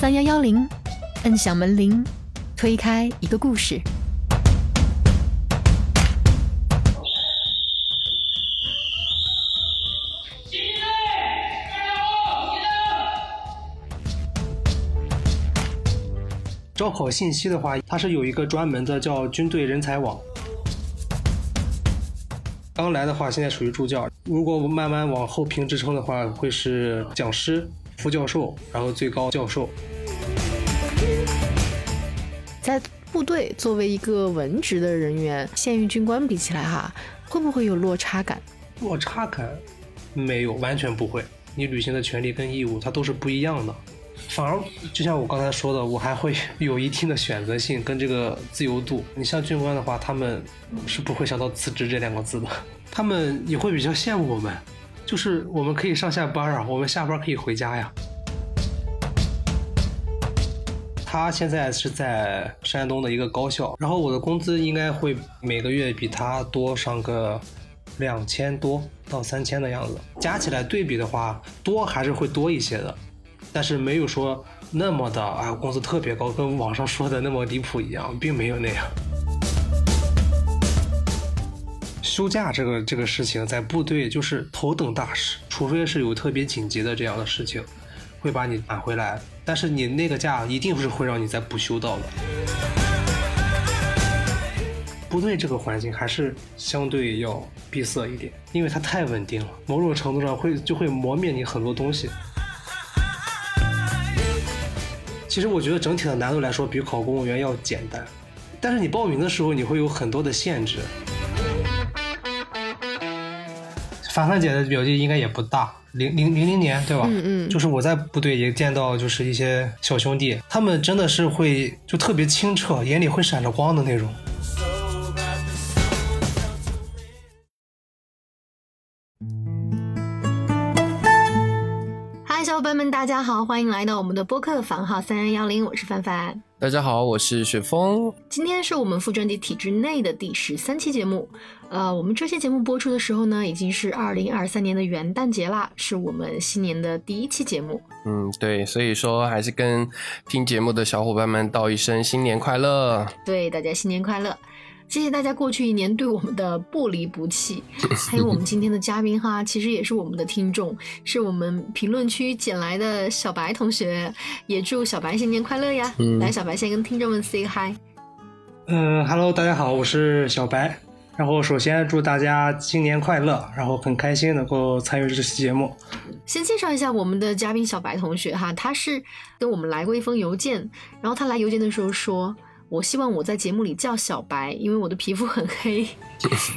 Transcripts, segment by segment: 3110，摁响门铃，推开一个故事。招考信息的话，它是有一个专门的叫军队人才网。刚来的话，现在属于助教；如果我慢慢往后评职称的话，会是讲师、副教授，然后最高教授。在部队作为一个文职的人员，现与军官比起来哈，会不会有落差感？落差感没有，完全不会。你履行的权利跟义务，它都是不一样的。反而就像我刚才说的，我还会有一定的选择性跟这个自由度。你像军官的话，他们是不会想到辞职这两个字的，他们也会比较羡慕我们，就是我们可以上下班啊，我们下班可以回家呀。他现在是在山东的一个高校，然后我的工资应该会每个月比他多上个2000多到3000的样子，加起来对比的话，多还是会多一些的。但是没有说那么的啊，工资特别高，跟网上说的那么离谱一样，并没有那样。休假这个事情在部队就是头等大事，除非是有特别紧急的这样的事情，会把你赶回来。但是你那个假一定是会让你再补休到的。部队这个环境还是相对要闭塞一点，因为它太稳定了，某种程度上就会磨灭你很多东西。其实我觉得整体的难度来说比考公务员要简单，但是你报名的时候你会有很多的限制。凡凡姐的表弟应该也不大，00年对吧？就是我在部队也见到，就是一些小兄弟，他们真的是会就特别清澈，眼里会闪着光的那种。小伙伴们大家好，欢迎来到我们的播客房号3110，我是范范。大家好，我是雪峰。今天是我们副专辑体制内的第13期节目。我们这期节目播出的时候呢，已经是2023年的元旦节啦，是我们新年的第1期节目。对，所以说还是跟听节目的小伙伴们道一声新年快乐。对，大家新年快乐。谢谢大家过去一年对我们的不离不弃，还有我们今天的嘉宾哈，其实也是我们的听众，是我们评论区捡来的小白同学，也祝小白新年快乐呀！来，小白先跟听众们 say hi。Hello， 大家好，我是小白。然后首先祝大家新年快乐，然后很开心能够参与这期节目。先介绍一下我们的嘉宾小白同学哈，他是跟我们来过一封邮件，然后他来邮件的时候说，我希望我在节目里叫小白，因为我的皮肤很黑。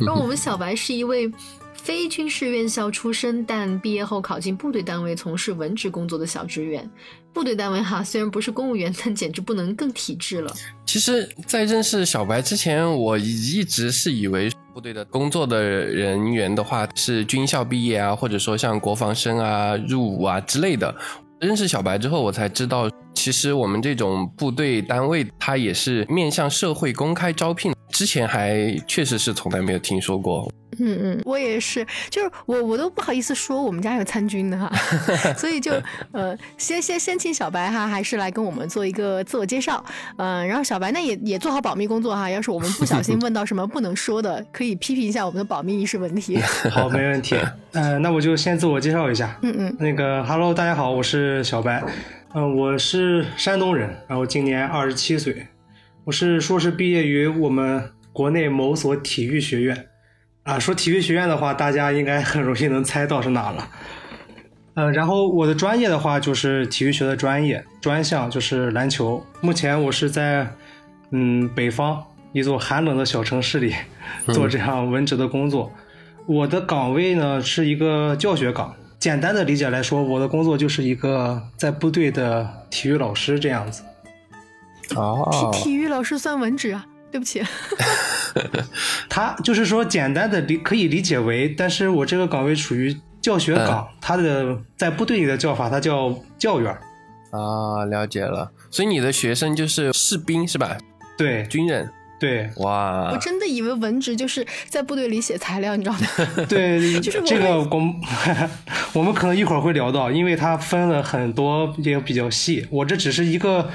然后我们小白是一位非军事院校出身，但毕业后考进部队单位从事文职工作的小职员。部队单位哈，虽然不是公务员，但简直不能更体制了。其实在认识小白之前，我一直是以为部队的工作的人员的话是军校毕业啊，或者说像国防生啊、入伍啊之类的。认识小白之后，我才知道其实我们这种部队单位它也是面向社会公开招聘，之前还确实是从来没有听说过。我也是，就是我都不好意思说我们家有参军的哈，所以就先请小白哈，还是来跟我们做一个自我介绍。然后小白那也做好保密工作哈，要是我们不小心问到什么不能说的，可以批评一下我们的保密意识问题。好，没问题。那我就先自我介绍一下。那个 Hello， 大家好，我是小白。我是山东人，然后今年27岁，我是硕士毕业于我们国内某所体育学院。说体育学院的话，大家应该很容易能猜到是哪了。然后我的专业的话就是体育学的专业，专项就是篮球。目前我是在北方一座寒冷的小城市里做这样文职的工作。我的岗位呢是一个教学岗，简单的理解来说，我的工作就是一个在部队的体育老师这样子。体育老师算文职啊？对不起。他就是说简单的可以理解为，但是我这个岗位属于教学岗，他的在部队里的叫法他叫教员。了解了。所以你的学生就是士兵是吧？对，军人。对，哇，我真的以为文职就是在部队里写材料，你知道吗？对，就是这个我们可能一会儿会聊到，因为它分了很多也比较细，我这只是一个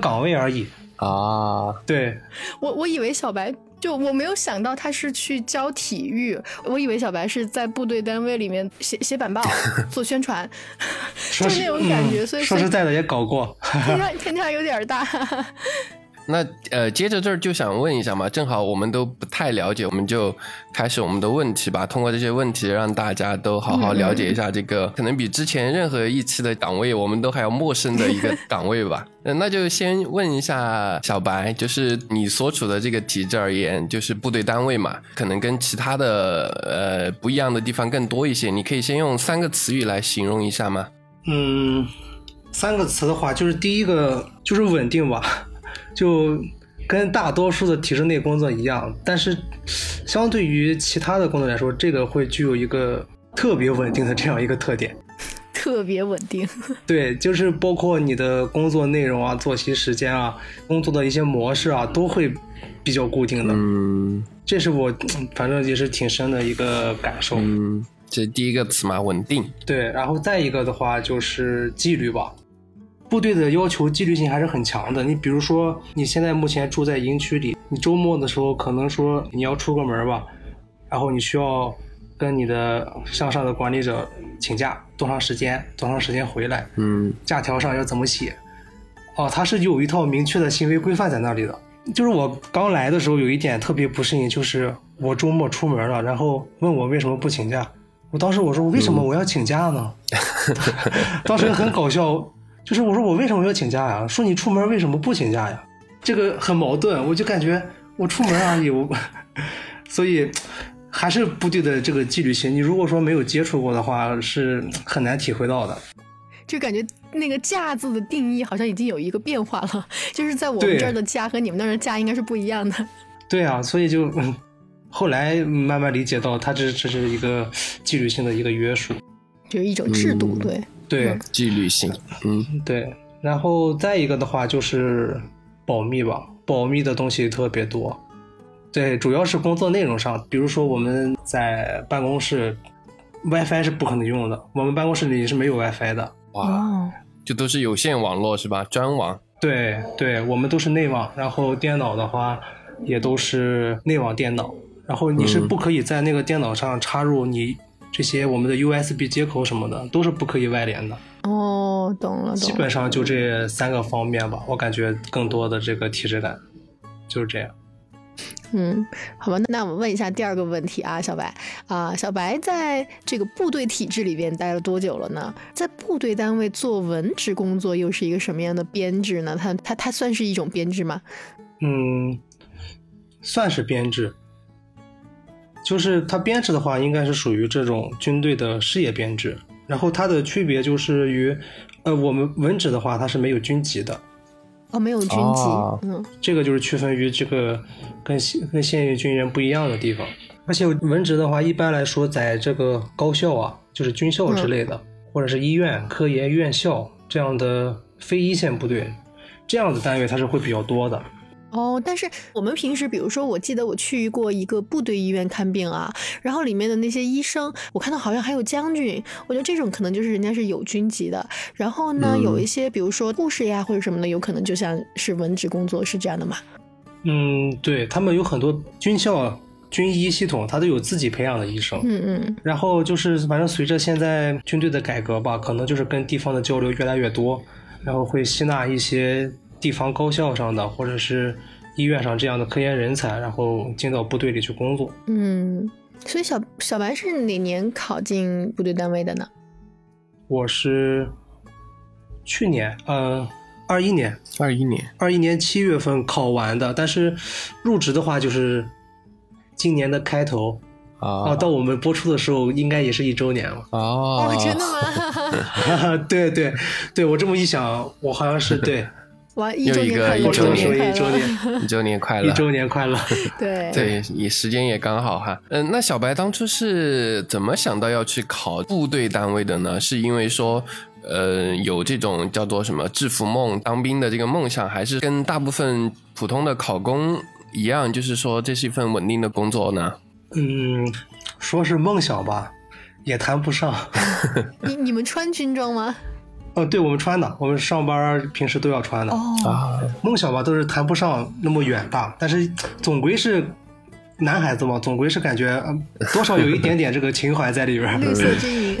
岗位而已啊。对，我以为小白。就我没有想到他是去教体育，我以为小白是在部队单位里面写板报做宣传就那种感觉、所以说实在的也搞过天差有点大那接着这儿就想问一下嘛，正好我们都不太了解，我们就开始我们的问题吧，通过这些问题让大家都好好了解一下这个可能比之前任何一期的岗位我们都还要陌生的一个岗位吧那就先问一下小白，就是你所处的这个体制而言，就是部队单位嘛，可能跟其他的不一样的地方更多一些，你可以先用三个词语来形容一下吗？三个词的话，就是第一个就是稳定吧，就跟大多数的体制内工作一样，但是相对于其他的工作来说，这个会具有一个特别稳定的这样一个特点。特别稳定。对，就是包括你的工作内容啊、作息时间啊、工作的一些模式啊，都会比较固定的。这是我反正也是挺深的一个感受。这第一个词嘛，稳定。对，然后再一个的话就是纪律吧。部队的要求纪律性还是很强的，你比如说你现在目前住在营区里，你周末的时候可能说你要出个门吧，然后你需要跟你的向上的管理者请假，多长时间回来，假条上要怎么写，它是有一套明确的行为规范在那里的。就是我刚来的时候有一点特别不适应，就是我周末出门了，然后问我为什么不请假，我当时我说为什么我要请假呢？当时很搞笑，就是我说我为什么要请假呀？说你出门为什么不请假呀？这个很矛盾，我就感觉我出门而已，所以还是部队的这个纪律性，你如果说没有接触过的话，是很难体会到的。就感觉那个假字的定义好像已经有一个变化了，就是在我们这儿的假和你们那儿的假应该是不一样的。对啊，所以就后来慢慢理解到，它这是一个纪律性的一个约束，就是一种制度，对。对，纪律性，对，然后再一个的话就是保密吧，保密的东西特别多，对，主要是工作内容上，比如说我们在办公室 ，WiFi 是不可能用的，我们办公室里是没有 WiFi 的，哇，就都是有线网络是吧？专网？对对，我们都是内网，然后电脑的话也都是内网电脑，然后你是不可以在那个电脑上插入你。这些我们的 USB 接口什么的都是不可以外联的。哦，懂了。基本上就这三个方面吧，我感觉更多的这个体制感就是这样。好吧，那我们问一下第二个问题啊，小白啊，小白在这个部队体制里边待了多久了呢？在部队单位做文职工作又是一个什么样的编制呢？它算是一种编制吗？算是编制。就是它编制的话应该是属于这种军队的事业编制，然后它的区别就是于我们文职的话它是没有军籍的。没有军籍。这个就是区分于这个跟现役军人不一样的地方。而且文职的话一般来说在这个高校啊，就是军校之类的，或者是医院、科研院校这样的非一线部队，这样的单位它是会比较多的。但是我们平时比如说我记得我去过一个部队医院看病啊，然后里面的那些医生我看到好像还有将军，我觉得这种可能就是人家是有军籍的，然后呢有一些比如说护士呀或者什么的有可能就像是文职工作，是这样的吗？对，他们有很多军校军医系统他都有自己培养的医生。然后就是反正随着现在军队的改革吧，可能就是跟地方的交流越来越多，然后会吸纳一些地方高校上的或者是医院上这样的科研人才，然后进到部队里去工作。所以小白是哪年考进部队单位的呢？我是去年21年7月份考完的，但是入职的话就是今年的开头啊，到我们播出的时候应该也是1周年了。真的吗？对，我这么一想我好像是对一周年快乐对，也时间也刚好哈。那小白当初是怎么想到要去考部队单位的呢？是因为说有这种叫做什么制服梦，当兵的这个梦想，还是跟大部分普通的考公一样，就是说这是一份稳定的工作呢？嗯，说是梦想吧，也谈不上。你们穿军装吗？对，我们穿的，我们上班平时都要穿的。哦，梦想吧，都是谈不上那么远大，但是总归是男孩子嘛，总归是感觉多少有一点点这个情怀在里边。绿色军营。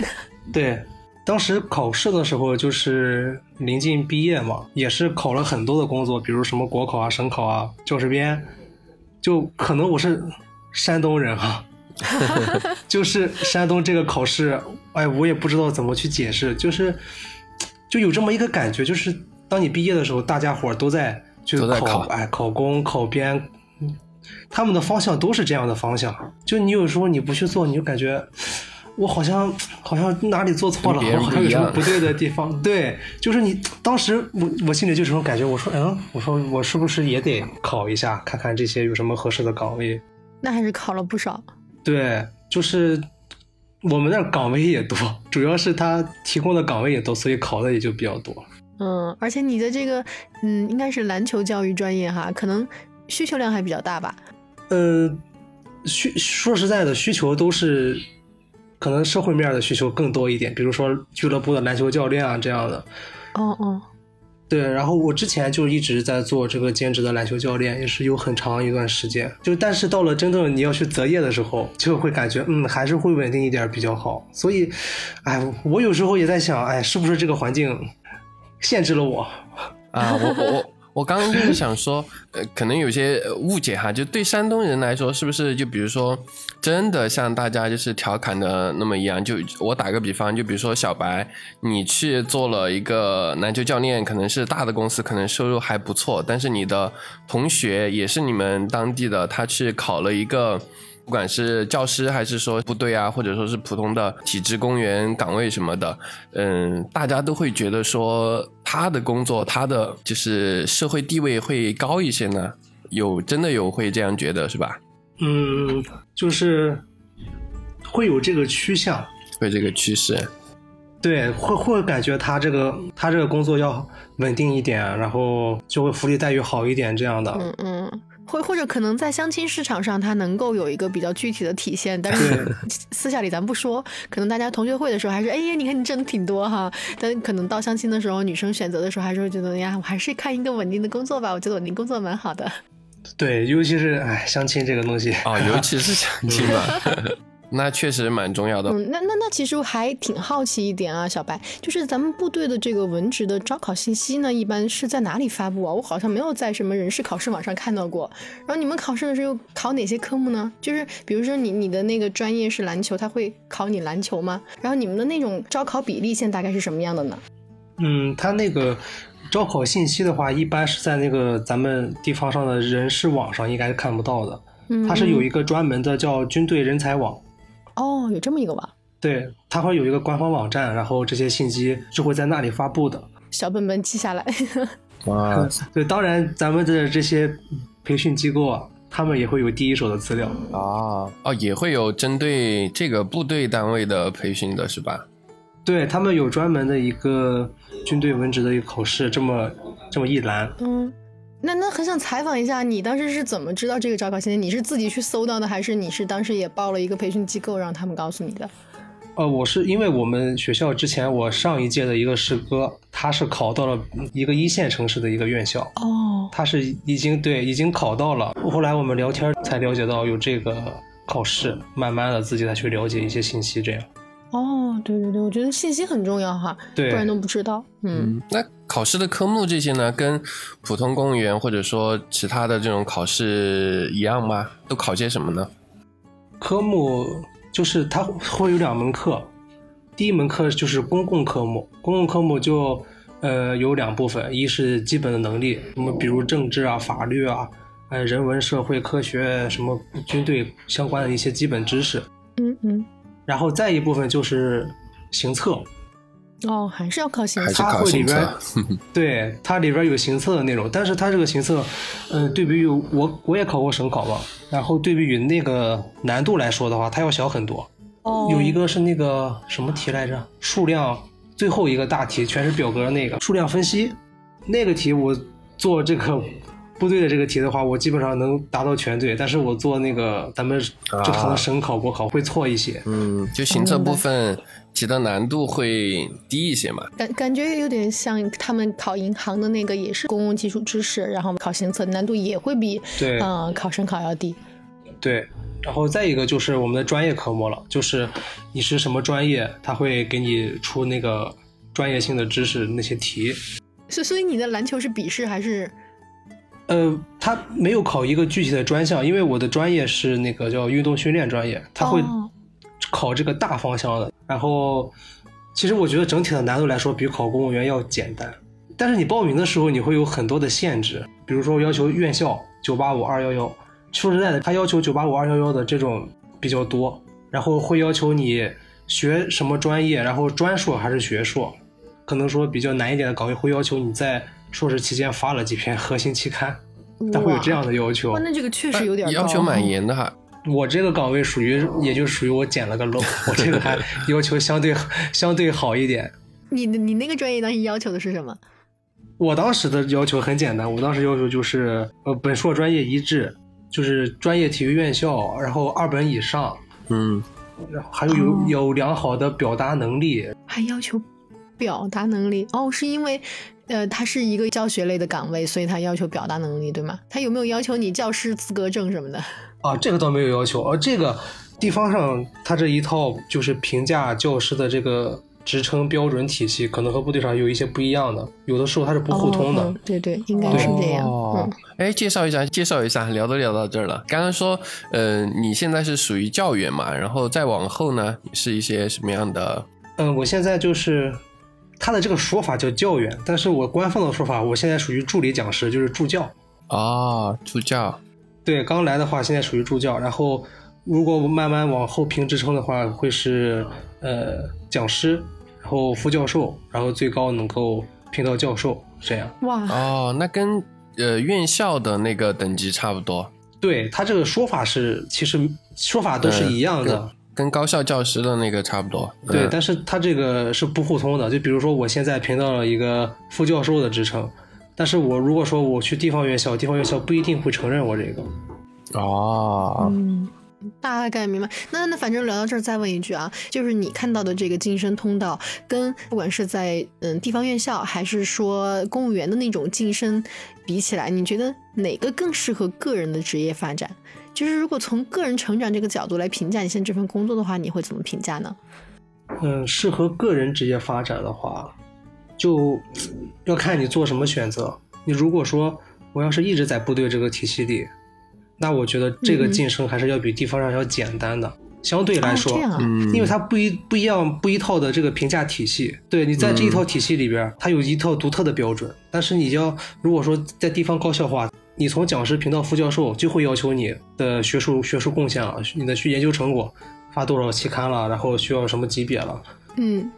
对，当时考试的时候就是临近毕业嘛，也是考了很多的工作，比如什么国考啊、省考啊、教师编，就可能我是山东人哈。就是山东这个考试，哎，我也不知道怎么去解释，就有这么一个感觉，就是当你毕业的时候，大家伙都在去考，哎，考公、考编，他们的方向都是这样的方向。就你有时候你不去做，你就感觉我好像哪里做错了，我好像有什么不对的地方。对，就是你当时我心里就这种感觉，我说我是不是也得考一下，看看这些有什么合适的岗位。那还是考了不少。对，就是我们那岗位也多，主要是他提供的岗位也多，所以考的也就比较多。嗯，而且你的这个应该是篮球教育专业哈，可能需求量还比较大吧。说实在的，需求都是可能社会面的需求更多一点，比如说俱乐部的篮球教练啊这样的。哦哦。对，然后我之前就一直在做这个兼职的篮球教练，也是有很长一段时间。就但是到了真正你要去择业的时候，就会感觉还是会稳定一点比较好。所以，哎，我有时候也在想，哎，是不是这个环境限制了我？啊，我刚刚就是想说，可能有些误解哈，就对山东人来说，是不是就比如说真的像大家就是调侃的那么一样？就我打个比方，就比如说小白，你去做了一个篮球教练，可能是大的公司，可能收入还不错，但是你的同学也是你们当地的，他去考了一个不管是教师还是说部队啊，或者说是普通的体制公务员岗位什么的，大家都会觉得说他的工作，他的就是社会地位会高一些呢。真的有会这样觉得是吧？就是会有这个趋向，会这个趋势。对，会感觉他这个工作要稳定一点，然后就会福利待遇好一点这样的。或者可能在相亲市场上它能够有一个比较具体的体现，但是私下里咱不说，可能大家同学会的时候还是哎呀你看你挣的挺多哈，但可能到相亲的时候，女生选择的时候还是会觉得呀，我还是看一个稳定的工作吧，我觉得稳定工作蛮好的。对，尤其是相亲这个东西哦，尤其是相亲吧。那确实蛮重要的。那其实还挺好奇一点啊，小白，就是咱们部队的这个文职的招考信息呢，一般是在哪里发布啊？我好像没有在什么人事考试网上看到过。然后你们考试的时候考哪些科目呢？就是比如说你的那个专业是篮球，他会考你篮球吗？然后你们的那种招考比例现在大概是什么样的呢？他那个招考信息的话，一般是在那个咱们地方上的人事网上应该是看不到的。它是有一个专门的叫军队人才网。哦，有这么一个网。对，它会有一个官方网站，然后这些信息是会在那里发布的。小本本记下来。哇，对，当然咱们的这些培训机构啊，他们也会有第一手的资料啊。哦，也会有针对这个部队单位的培训的是吧？对，他们有专门的一个军队文职的一个考试，这么一栏。那很想采访一下，你当时是怎么知道这个招考信息？你是自己去搜到的，还是你是当时也报了一个培训机构让他们告诉你的？我是因为我们学校之前我上一届的一个师哥，他是考到了一个一线城市的一个院校。哦，他是已经考到了。后来我们聊天才了解到有这个考试，慢慢的自己再去了解一些信息这样。哦，对对对，我觉得信息很重要哈，对，不然都不知道。那考试的科目这些呢，跟普通公务员或者说其他的这种考试一样吗？都考些什么呢？科目就是它会有两门课，第一门课就是公共科目，公共科目就有两部分，一是基本的能力，什么比如政治啊、法律啊、人文社会科学、什么军队相关的一些基本知识。然后再一部分就是行测。哦，还是要考行测。它会里边，对，它里边有行测的内容，但是它这个行测，对比于我也考过省考嘛，然后对比于那个难度来说的话，它要小很多。哦，有一个是那个什么题来着？数量最后一个大题，全是表格那个数量分析，那个题我做这个。部队的这个题的话，我基本上能达到全对，但是我做那个咱们正常的省考国考会错一些。嗯，就行政部分题的难度会低一些嘛。感觉有点像他们考银行的那个，也是公共基础知识，然后考行测难度也会比考省考要低。对。然后再一个就是我们的专业科目了，就是你是什么专业，他会给你出那个专业性的知识那些题。所以你的篮球是笔试还是？他没有考一个具体的专项，因为我的专业是那个叫运动训练专业，他会考这个大方向的。然后其实我觉得整体的难度来说比考公务员要简单，但是你报名的时候你会有很多的限制，比如说要求院校985、211。说实在的，他要求985、211的这种比较多，然后会要求你学什么专业，然后专硕还是学硕，可能说比较难一点的岗位会要求你在硕士期间发了几篇核心期刊，他会有这样的要求。那这个确实有点高，要求蛮严的哈。我这个岗位属于，也就属于我捡了个漏，我这个还要求相对好一点。你那个专业当时要求的是什么？我当时的要求很简单，我当时要求就是本硕专业一致。就是专业体育院校，然后2本以上，嗯，然后还有良好的表达能力，还要求表达能力哦，是因为它是一个教学类的岗位，所以它要求表达能力，对吗？它有没有要求你教师资格证什么的？啊，这个倒没有要求，而这个地方上它这一套就是评价教师的这个职称标准体系，可能和部队上有一些不一样的，有的时候它是不互通的。哦、对对，应该是这样。哦、嗯，哎，介绍一下，聊到这儿了。刚刚说，你现在是属于教员嘛，然后再往后呢，是一些什么样的？我现在就是，他的这个说法叫教员，但是我官方的说法，我现在属于助理讲师，就是助教。哦，助教。对，刚来的话，现在属于助教，然后如果我慢慢往后评职称的话，会是讲师。然后副教授，然后最高能够评到教授，这样。哇哦，那跟院校的那个等级差不多。对，他这个说法是，其实说法都是一样的，跟高校教师的那个差不多。对，但是他这个是不互通的。就比如说，我现在评到了一个副教授的职称，但是我如果说我去地方院校，地方院校不一定会承认我这个。哦。嗯。大概明白。那反正聊到这儿，再问一句啊，就是你看到的这个晋升通道，跟不管是在地方院校还是说公务员的那种晋升比起来，你觉得哪个更适合个人的职业发展？就是如果从个人成长这个角度来评价你现在这份工作的话，你会怎么评价呢？适合个人职业发展的话，就要看你做什么选择。你如果说我要是一直在部队这个体系里，那我觉得这个晋升还是要比地方上要简单的，相对来说，因为它不一套的这个评价体系。对，你在这一套体系里边，它有一套独特的标准，但是你要如果说在地方高校化，你从讲师评到副教授，就会要求你的学术贡献了，你的研究成果发多少期刊了，然后需要什么级别了。嗯，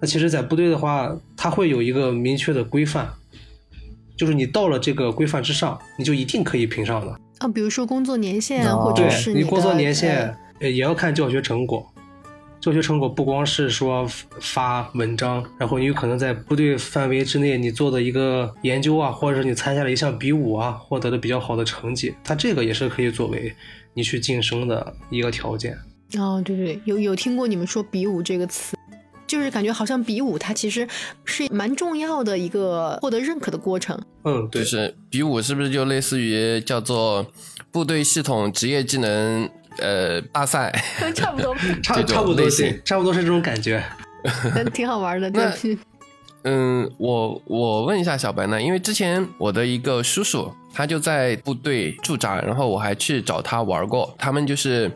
那其实，在部队的话，它会有一个明确的规范，就是你到了这个规范之上，你就一定可以评上的。啊，比如说工作年限，或者是你工作年限也要看教学成果。教学成果不光是说发文章，然后你有可能在部队范围之内，你做的一个研究啊，或者是你参加了一项比武啊，获得的比较好的成绩，它这个也是可以作为你去晋升的一个条件。哦，对对对，有听过你们说比武这个词。就是感觉好像比武它其实是蛮重要的一个获得认可的过程。嗯，对，就是比武是不是就类似于叫做部队系统职业技能大赛？差不多，差不多对，差不多是这种感觉，但挺好玩的。对。嗯，我问一下小白呢，因为之前我的一个叔叔他就在部队驻扎，然后我还去找他玩过，他们就是。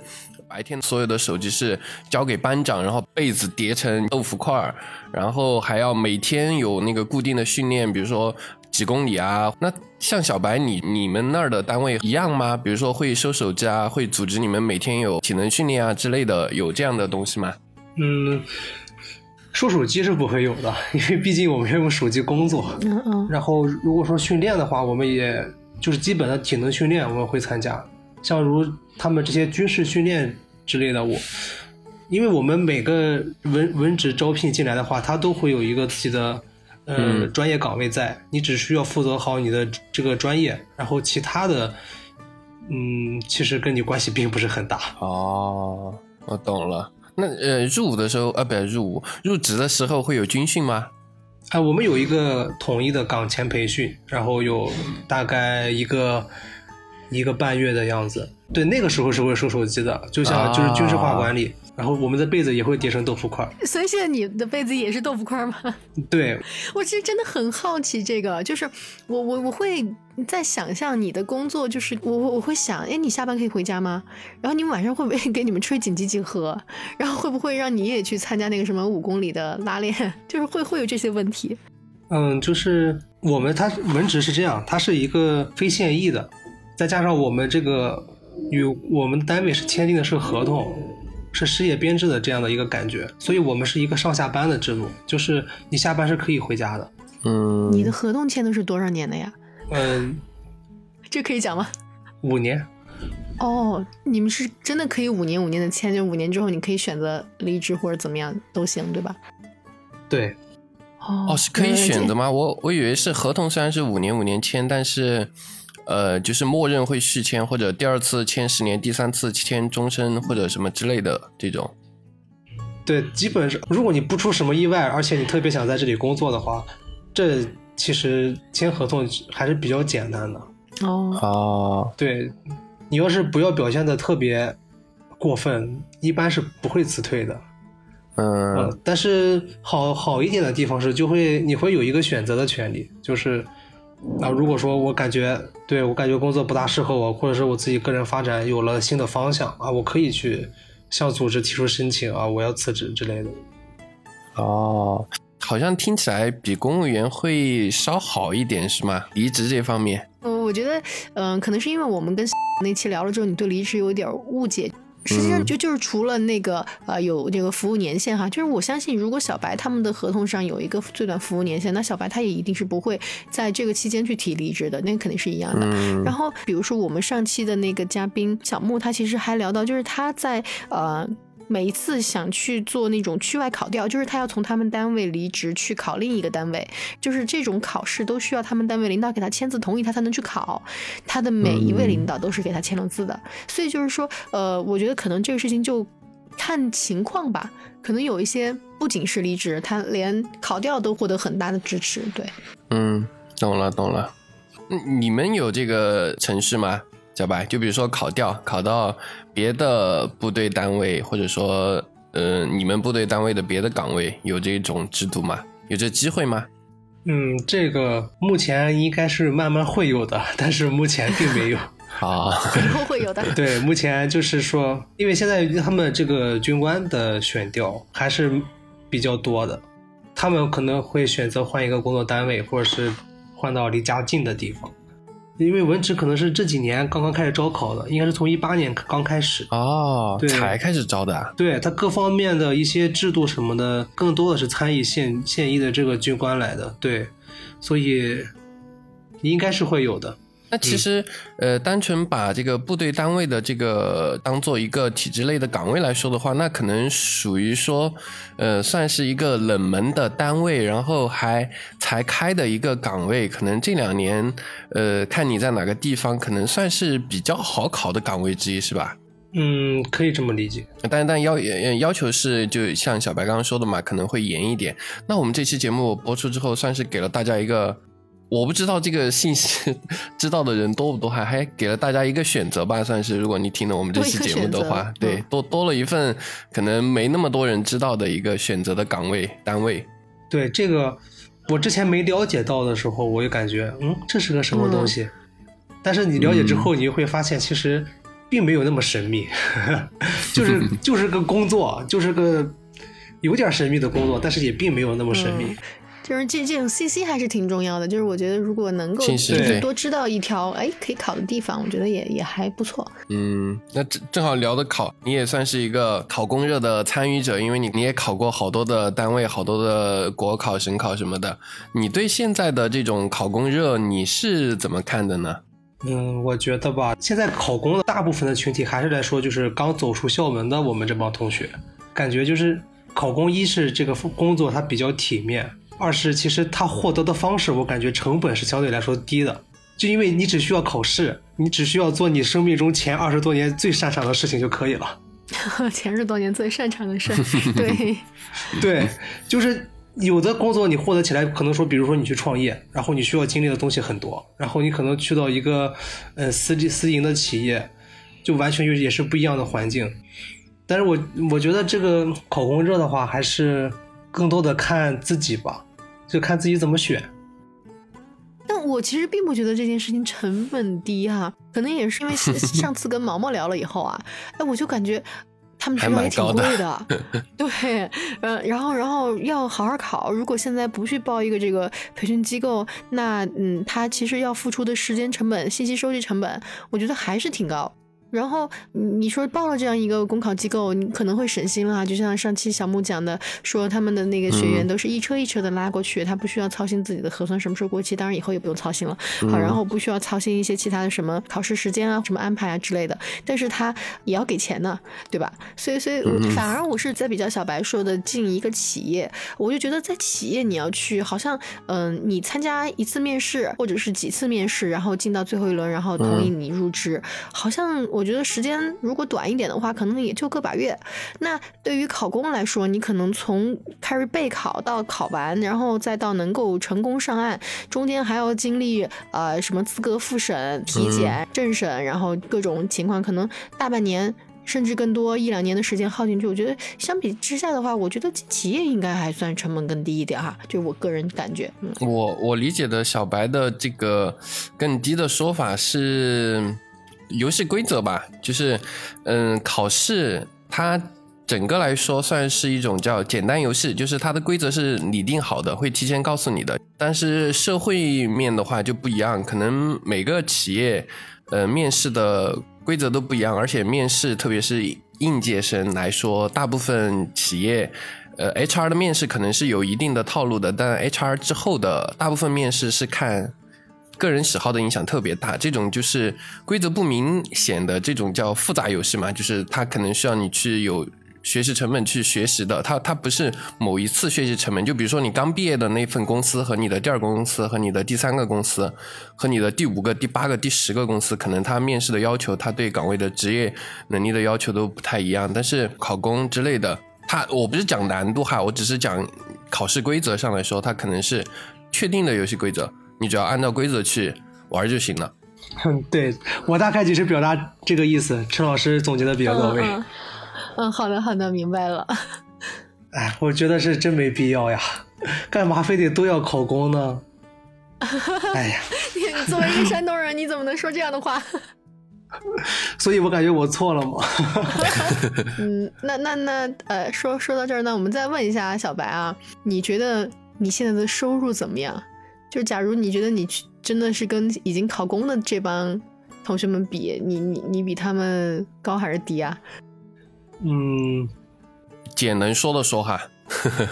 白天所有的手机是交给班长，然后被子叠成豆腐块，然后还要每天有那个固定的训练，比如说几公里啊。那像小白你们那儿的单位一样吗？比如说会收手机啊，会组织你们每天有体能训练啊之类的，有这样的东西吗？嗯，收手机是不会有的，因为毕竟我们要用手机工作。然后如果说训练的话，我们也就是基本的体能训练我们会参加，像如他们这些军事训练之类的，因为我们每个文职招聘进来的话，他都会有一个自己的专业岗位在，你只需要负责好你的这个专业，然后其他的其实跟你关系并不是很大。哦，我懂了。那入伍的时候不入职的时候会有军训吗？哎，我们有一个统一的岗前培训，然后有大概一个半月的样子。对，那个时候是会收手机的，就像就是军事化管理。啊，然后我们的被子也会叠成豆腐块。所以现在你的被子也是豆腐块吗？对，我其实真的很好奇这个，就是我会在想象你的工作，就是我会想，哎，你下班可以回家吗？然后你们晚上会不会给你们吹紧急集合？然后会不会让你也去参加那个什么5公里的拉练？就是会有这些问题。就是我们它文职是这样，它是一个非现役的，再加上我们这个与我们单位是签订的是合同。是事业编制的这样的一个感觉，所以我们是一个上下班的制度，就是你下班是可以回家的。你的合同签的是多少年的呀？这可以讲吗？5年。哦，你们是真的可以5年的签，就5年之后你可以选择离职或者怎么样都行，对吧？对。哦，是可以选的吗？我以为是合同虽然是5年签，但是。就是默认会续签，或者第二次签10年，第三次签终身或者什么之类的这种。对，基本上如果你不出什么意外，而且你特别想在这里工作的话，这其实签合同还是比较简单的。哦，对，你要是不要表现的特别过分，一般是不会辞退的。但是好一点的地方是，你会有一个选择的权利，就是。那如果说我感觉工作不大适合我，或者是我自己个人发展有了新的方向啊，我可以去向组织提出申请啊，我要辞职之类的。哦，好像听起来比公务员会稍好一点是吗？离职这方面。我觉得可能是因为我们跟那期聊了之后，你对离职有点误解。实际上就是除了那个有这个服务年限哈，就是我相信如果小白他们的合同上有一个最短服务年限，那小白他也一定是不会在这个期间去提离职的，那肯定是一样的。然后比如说我们上期的那个嘉宾小木，他其实还聊到，就是他在每一次想去做那种区外考调，就是他要从他们单位离职去考另一个单位，就是这种考试都需要他们单位领导给他签字同意他才能去考，他的每一位领导都是给他签了字的。所以就是说我觉得可能这个事情就看情况吧，可能有一些不仅是离职，他连考调都获得很大的支持。对，懂了。你们有这个程序吗？小白，就比如说考调，考到别的部队单位，或者说，你们部队单位的别的岗位，有这种制度吗？有这机会吗？这个目前应该是慢慢会有的，但是目前并没有。啊，以后会有的。对，目前就是说，因为现在他们这个军官的选调还是比较多的，他们可能会选择换一个工作单位，或者是换到离家近的地方。因为文职可能是这几年刚刚开始招考的，应该是从18年刚开始。哦，对，才开始招的。对，它各方面的一些制度什么的，更多的是参与现役的这个军官来的。对，所以应该是会有的。那其实单纯把这个部队单位的这个当做一个体制类的岗位来说的话，那可能属于说算是一个冷门的单位，然后还才开的一个岗位，可能这2年看你在哪个地方，可能算是比较好考的岗位之一，是吧？可以这么理解。但要求是，就像小白刚刚说的嘛，可能会严一点。那我们这期节目播出之后，算是给了大家一个，我不知道这个信息知道的人多不多，还给了大家一个选择吧，算是如果你听了我们这期节目的话，对，多了一份可能没那么多人知道的一个选择的岗位单位。对，这个我之前没了解到的时候，我就感觉这是个什么东西，但是你了解之后，你就会发现其实并没有那么神秘，就是个工作，就是个有点神秘的工作，但是也并没有那么神秘。就是这种 CC 还是挺重要的，就是我觉得如果能够多知道一条可以考的地方，我觉得也还不错。那正好聊的考，你也算是一个考公热的参与者，因为你也考过好多的单位，好多的国考、省考什么的。你对现在的这种考公热你是怎么看的呢？我觉得吧，现在考公的大部分的群体还是来说，就是刚走出校门的我们这帮同学，感觉就是考公一是这个工作它比较体面。二是其实它获得的方式我感觉成本是相对来说低的，就因为你只需要考试，你只需要做你生命中前20多年最擅长的事情就可以了。前10多年最擅长的事，对对，就是有的工作你获得起来可能说比如说你去创业，然后你需要经历的东西很多，然后你可能去到一个私营的企业，就完全也是不一样的环境。但是我觉得这个考公证的话还是更多的看自己吧，就看自己怎么选。但我其实并不觉得这件事情成本低啊，可能也是因为上次跟毛毛聊了以后啊，哎，我就感觉他们学校也挺贵的，对，然后要好好考。如果现在不去报一个这个培训机构，那他其实要付出的时间成本、信息收集成本，我觉得还是挺高。然后你说报了这样一个公考机构，你可能会省心了，就像上期小木讲的，说他们的那个学员都是一车一车的拉过去，他不需要操心自己的核酸什么时候过期，当然以后也不用操心了。好，然后不需要操心一些其他的什么考试时间啊、什么安排啊之类的，但是他也要给钱呢，对吧？所以反而我是在比较小白说的进一个企业，我就觉得在企业你要去好像你参加一次面试或者是几次面试，然后进到最后一轮，然后同意你入职，好像我觉得时间如果短一点的话可能也就个把月。那对于考公来说，你可能从开始备考到考完，然后再到能够成功上岸，中间还要经历什么资格复审、体检、政审，然后各种情况，可能大半年甚至更多1-2年的时间耗进去。我觉得相比之下的话，我觉得企业应该还算成本更低一点哈，就我个人感觉。我理解的小白的这个更低的说法是游戏规则吧，就是考试它整个来说算是一种叫简单游戏，就是它的规则是拟定好的，会提前告诉你的。但是社会面的话就不一样，可能每个企业面试的规则都不一样，而且面试特别是应届生来说，大部分企业HR 的面试可能是有一定的套路的，但 HR 之后的大部分面试是看个人喜好的影响特别大。这种就是规则不明显的这种叫复杂游戏嘛，就是它可能需要你去有学习成本去学习的，它不是某一次学习成本，就比如说你刚毕业的那份公司和你的第二个公司和你的第三个公司和你的第5个、第8个、第10个公司，可能它面试的要求，它对岗位的职业能力的要求都不太一样。但是考公之类的，我不是讲难度哈，我只是讲考试规则上来说，它可能是确定的游戏规则，你只要按照规则去玩就行了。对，我大概就是表达这个意思，陈老师总结的比较到位。好的，明白了。哎，我觉得是真没必要呀，干嘛非得都要考公呢？哎呀，你作为一个山东人，你怎么能说这样的话？所以我感觉我错了嘛。那说到这儿呢，我们再问一下小白啊，你觉得你现在的收入怎么样？就假如你觉得你真的是跟已经考公的这帮同学们比，你比他们高还是低啊？姐能说的说哈。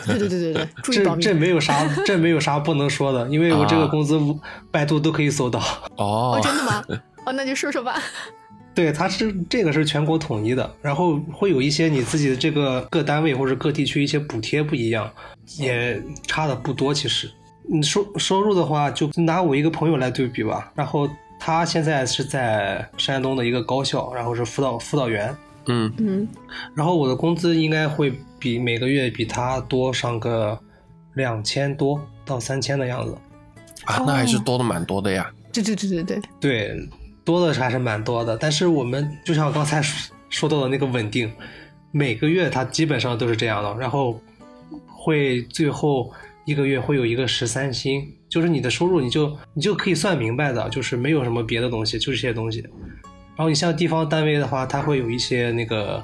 对，注意保密。这没有啥不能说的，因为我这个工资百度都可以搜到。哦，真的吗？哦，那就说说吧。对，它是这个是全国统一的，然后会有一些你自己的这个各单位或者各地区一些补贴不一样，也差的不多其实。收入的话，就拿我一个朋友来对比吧。然后他现在是在山东的一个高校，然后是辅导员。然后我的工资应该会比每个月比他多上个2000多到3000的样子。啊，那还是多的蛮多的呀。对，多的还是蛮多的。但是我们就像刚才说到的那个稳定，每个月他基本上都是这样的，然后会最后一个月会有一个13薪，就是你的收入你就可以算明白的，就是没有什么别的东西，就是这些东西。然后你像地方单位的话，它会有一些那个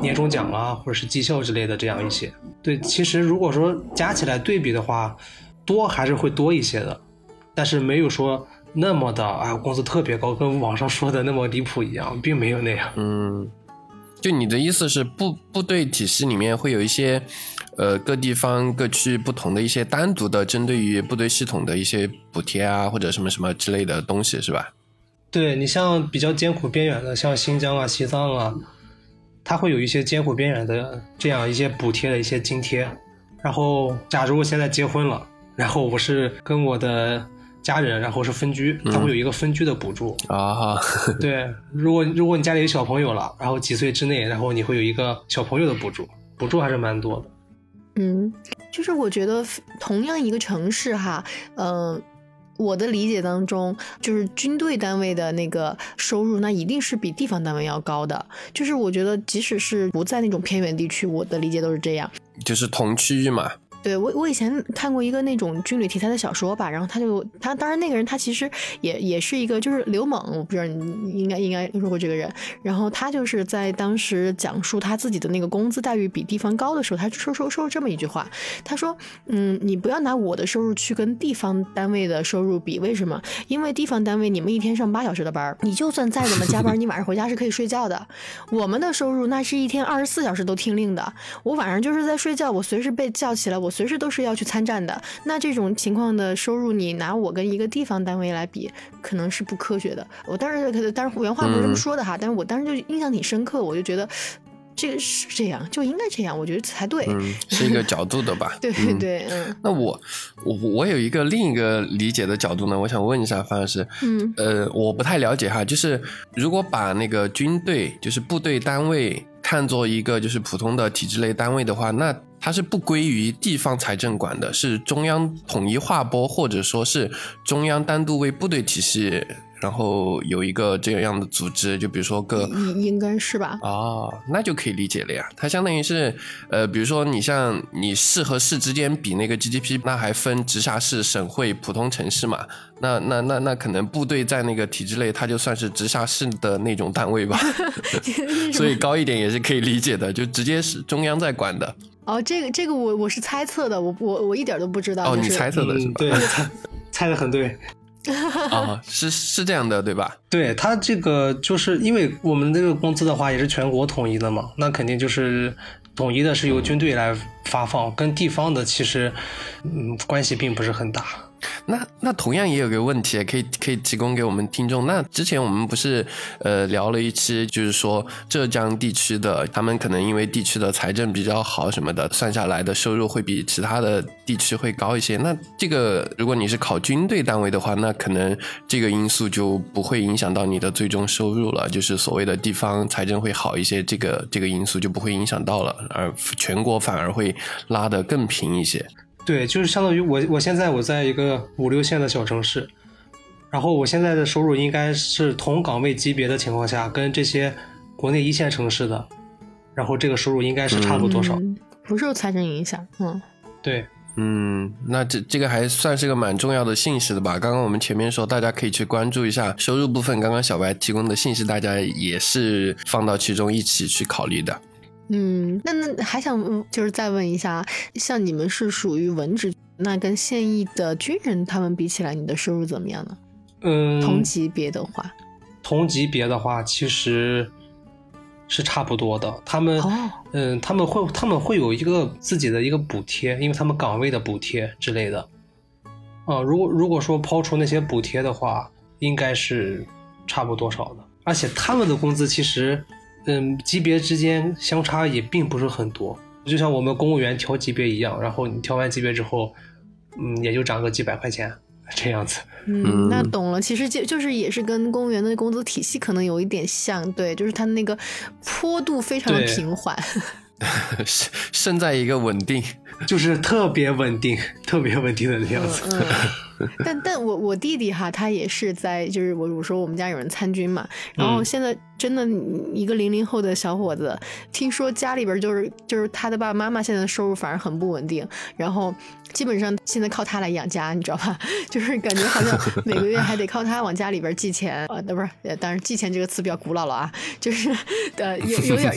年终奖啊，或者是绩效之类的这样一些。对，其实如果说加起来对比的话，多还是会多一些的，但是没有说那么的工资特别高，跟网上说的那么离谱一样，并没有那样。就你的意思是部队体系里面会有一些各地方各区不同的一些单独的针对于部队系统的一些补贴啊，或者什么什么之类的东西是吧？对，你像比较艰苦边缘的，像新疆啊、西藏啊，它会有一些艰苦边缘的这样一些补贴的一些津贴，然后假如我现在结婚了，然后我是跟我的家人，然后是分居，他会有一个分居的补助啊。对，如果你家里有小朋友了，然后几岁之内，然后你会有一个小朋友的补助，补助还是蛮多的。嗯，就是我觉得同样一个城市哈，我的理解当中，就是军队单位的那个收入，那一定是比地方单位要高的。就是我觉得，即使是不在那种偏远地区，我的理解都是这样。就是同区域嘛。对，我以前看过一个那种军旅题材的小说吧，然后他当然那个人他其实也是一个就是刘猛，我不知道你应该听说过这个人，然后他就是在当时讲述他自己的那个工资待遇比地方高的时候，他说这么一句话，他说你不要拿我的收入去跟地方单位的收入比，为什么？因为地方单位你们一天上8小时的班，你就算再怎么加班，你晚上回家是可以睡觉的。我们的收入那是一天24小时都听令的，我晚上就是在睡觉，我随时被叫起来，我随时都是要去参战的。那这种情况的收入，你拿我跟一个地方单位来比，可能是不科学的。我当时原话不是这么说的哈，但是我当时就印象挺深刻，我就觉得这个是这样，就应该这样，我觉得才对，是一个角度的吧。对对对，那我有一个另一个理解的角度呢，我想问一下范老师，我不太了解哈，就是如果把那个军队就是部队单位看作一个就是普通的体制类单位的话，那它是不归于地方财政管的，是中央统一划拨，或者说是中央单独为部队体系，然后有一个这样的组织，就比如说个应该是吧。哦，那就可以理解了呀。它相当于是比如说你像你市和市之间比那个 GDP， 那还分直辖市、省会、普通城市嘛。那可能部队在那个体制内，它就算是直辖市的那种单位吧。所以高一点也是可以理解的，就直接是中央在管的。哦，这个我是猜测的，我一点都不知道。哦，就是，你猜测的是吧？对，猜得很对。哦，是这样的，对吧？对，他这个就是因为我们这个工资的话也是全国统一的嘛，那肯定就是统一的是由军队来发放，跟地方的其实关系并不是很大。那同样也有个问题可以提供给我们听众。那之前我们不是聊了一期，就是说浙江地区的他们可能因为地区的财政比较好什么的，算下来的收入会比其他的地区会高一些。那这个如果你是考军队单位的话，那可能这个因素就不会影响到你的最终收入了，就是所谓的地方财政会好一些，这个因素就不会影响到了，而全国反而会拉得更平一些。对，就是相当于我现在我在一个5、6线的小城市，然后我现在的收入应该是同岗位级别的情况下，跟这些国内1线城市的，然后这个收入应该是差不多少，不受财政影响。对，那这个还算是个蛮重要的信息的吧。刚刚我们前面说大家可以去关注一下收入部分，刚刚小白提供的信息大家也是放到其中一起去考虑的。那还想就是再问一下，像你们是属于文职，那跟现役的军人他们比起来，你的收入怎么样呢？同级别的话其实是差不多的。他们会有一个自己的一个补贴，因为他们岗位的补贴之类的。如果说抛出那些补贴的话，应该是差不多少的。而且他们的工资其实级别之间相差也并不是很多，就像我们公务员调级别一样，然后你调完级别之后，也就涨个几百块钱这样子。那懂了，其实就是也是跟公务员的工资体系可能有一点像，对，就是它那个坡度非常的平缓，胜在一个稳定，就是特别稳定的那样子。但我弟弟哈，他也是在，就是我说我们家有人参军嘛，然后现在真的一个00后的小伙子，听说家里边就是他的爸爸妈妈现在的收入反而很不稳定，然后基本上现在靠他来养家，你知道吧？就是感觉好像每个月还得靠他往家里边寄钱啊，不是，当然寄钱这个词比较古老了啊，就是有点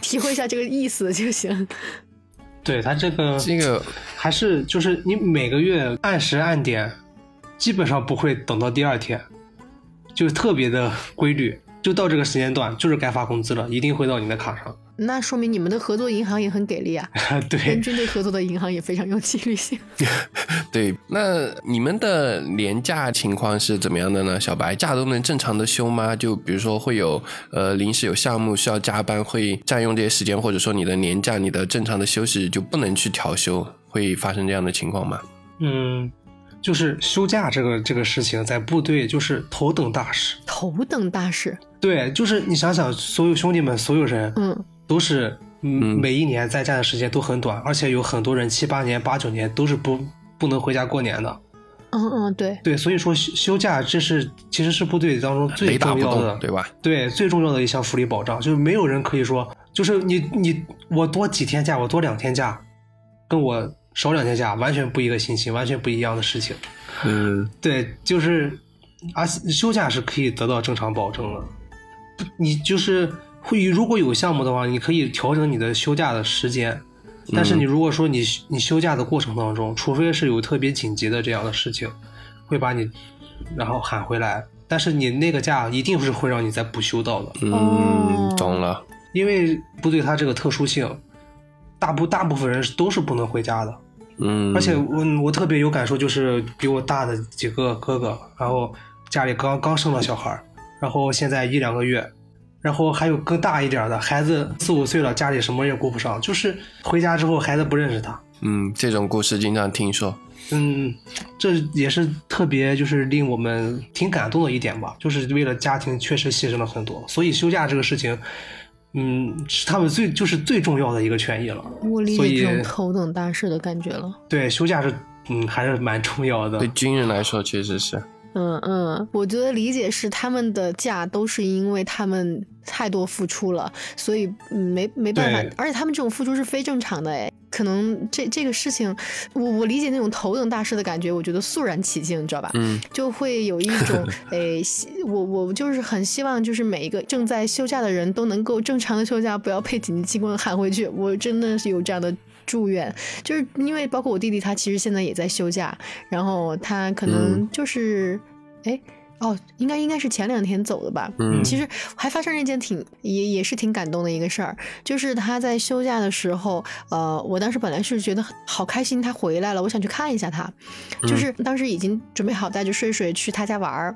体会一下这个意思就行。对，他这个还是就是你每个月按时按点，基本上不会等到第二天，就特别的规律，就到这个时间段就是该发工资了，一定会到你的卡上。那说明你们的合作银行也很给力啊。对，跟军队合作的银行也非常有纪律性。对，那你们的年假情况是怎么样的呢？小白，假都能正常的休吗？就比如说会有临时有项目需要加班，会占用这些时间，或者说你的年假你的正常的休息就不能去调休，会发生这样的情况吗？嗯，就是休假这个事情在部队就是头等大事。头等大事。对，就是你想想，所有兄弟们，所有人，嗯，都是每一年在家的时间都很短，而且有很多人7、8年、8、9年都是不能回家过年的。嗯嗯，对对，所以说休假这是其实是部队当中最重要的，对吧？对，最重要的一项福利保障，就是没有人可以说，就是我多几天假，我多2天假，跟我少2天假完全不一个心情，完全不一样的事情。嗯，对，就是啊，休假是可以得到正常保证的。你就是会，如果有项目的话，你可以调整你的休假的时间。但是你如果说你休假的过程当中，除非是有特别紧急的这样的事情，会把你然后喊回来，但是你那个假一定是会让你再补休到的。嗯，懂了。因为部队它这个特殊性，大部分人都是不能回家的。嗯，而且我特别有感受，就是比我大的几个哥哥，然后家里刚生了小孩，然后现在1、2个月。然后还有更大一点的孩子4、5岁了，家里什么也顾不上，就是回家之后孩子不认识他。嗯，这种故事经常听说。嗯，这也是特别就是令我们挺感动的一点吧，就是为了家庭确实牺牲了很多，所以休假这个事情，嗯，是他们最重要的一个权益了。我理解这种头等大事的感觉了。对，休假是还是蛮重要的。对军人来说确实是。嗯嗯，我觉得理解是他们的假都是因为他们太多付出了，所以没办法，而且他们这种付出是非正常的。哎，可能这个事情，我理解那种头等大事的感觉，我觉得肃然起敬，你知道吧？嗯，就会有一种我就是很希望就是每一个正在休假的人都能够正常的休假，不要被紧急情况喊回去。我真的是有这样的住院，就是因为包括我弟弟他其实现在也在休假，然后他可能就是应该是前2天走的吧。嗯，其实还发生了一件也是挺感动的一个事儿，就是他在休假的时候，我当时本来是觉得好开心他回来了，我想去看一下他，就是当时已经准备好带着睡睡去他家玩，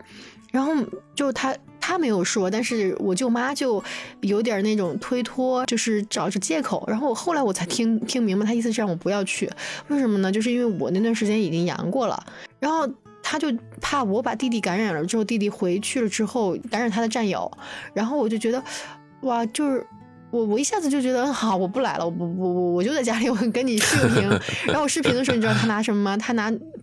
然后就他没有说，但是我舅妈就有点那种推脱，就是找着借口。然后后来我才听明白，他意思是让我不要去，为什么呢？就是因为我那段时间已经阳过了，然后他就怕我把弟弟感染了之后，弟弟回去了之后感染他的战友，然后我就觉得，哇，就是。我一下子就觉得好，我不来了，我就在家里，我跟你视频。然后我视频的时候，你知道他拿什么吗？他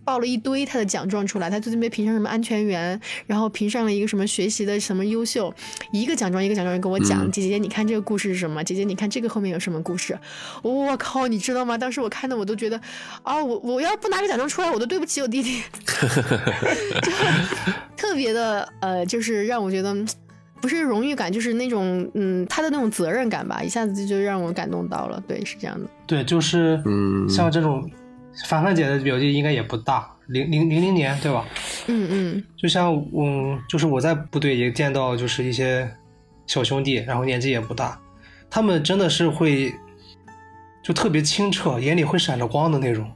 报了一堆他的奖状出来，他最近被评上什么安全员，然后评上了一个什么学习的什么优秀，一个奖状一个奖状跟我讲，姐姐你看这个故事是什么？姐姐你看这个后面有什么故事？我靠，你知道吗？当时我看的我都觉得啊，我要是不拿个奖状出来，我都对不起我弟弟。就特别的就是让我觉得。不是荣誉感，就是那种他的那种责任感吧，一下子就让我感动到了。对，是这样的。对，就是像这种凡凡姐的表弟应该也不大，00年对吧？嗯嗯，就像就是我在部队也见到就是一些小兄弟，然后年纪也不大，他们真的是会就特别清澈，眼里会闪着光的那种。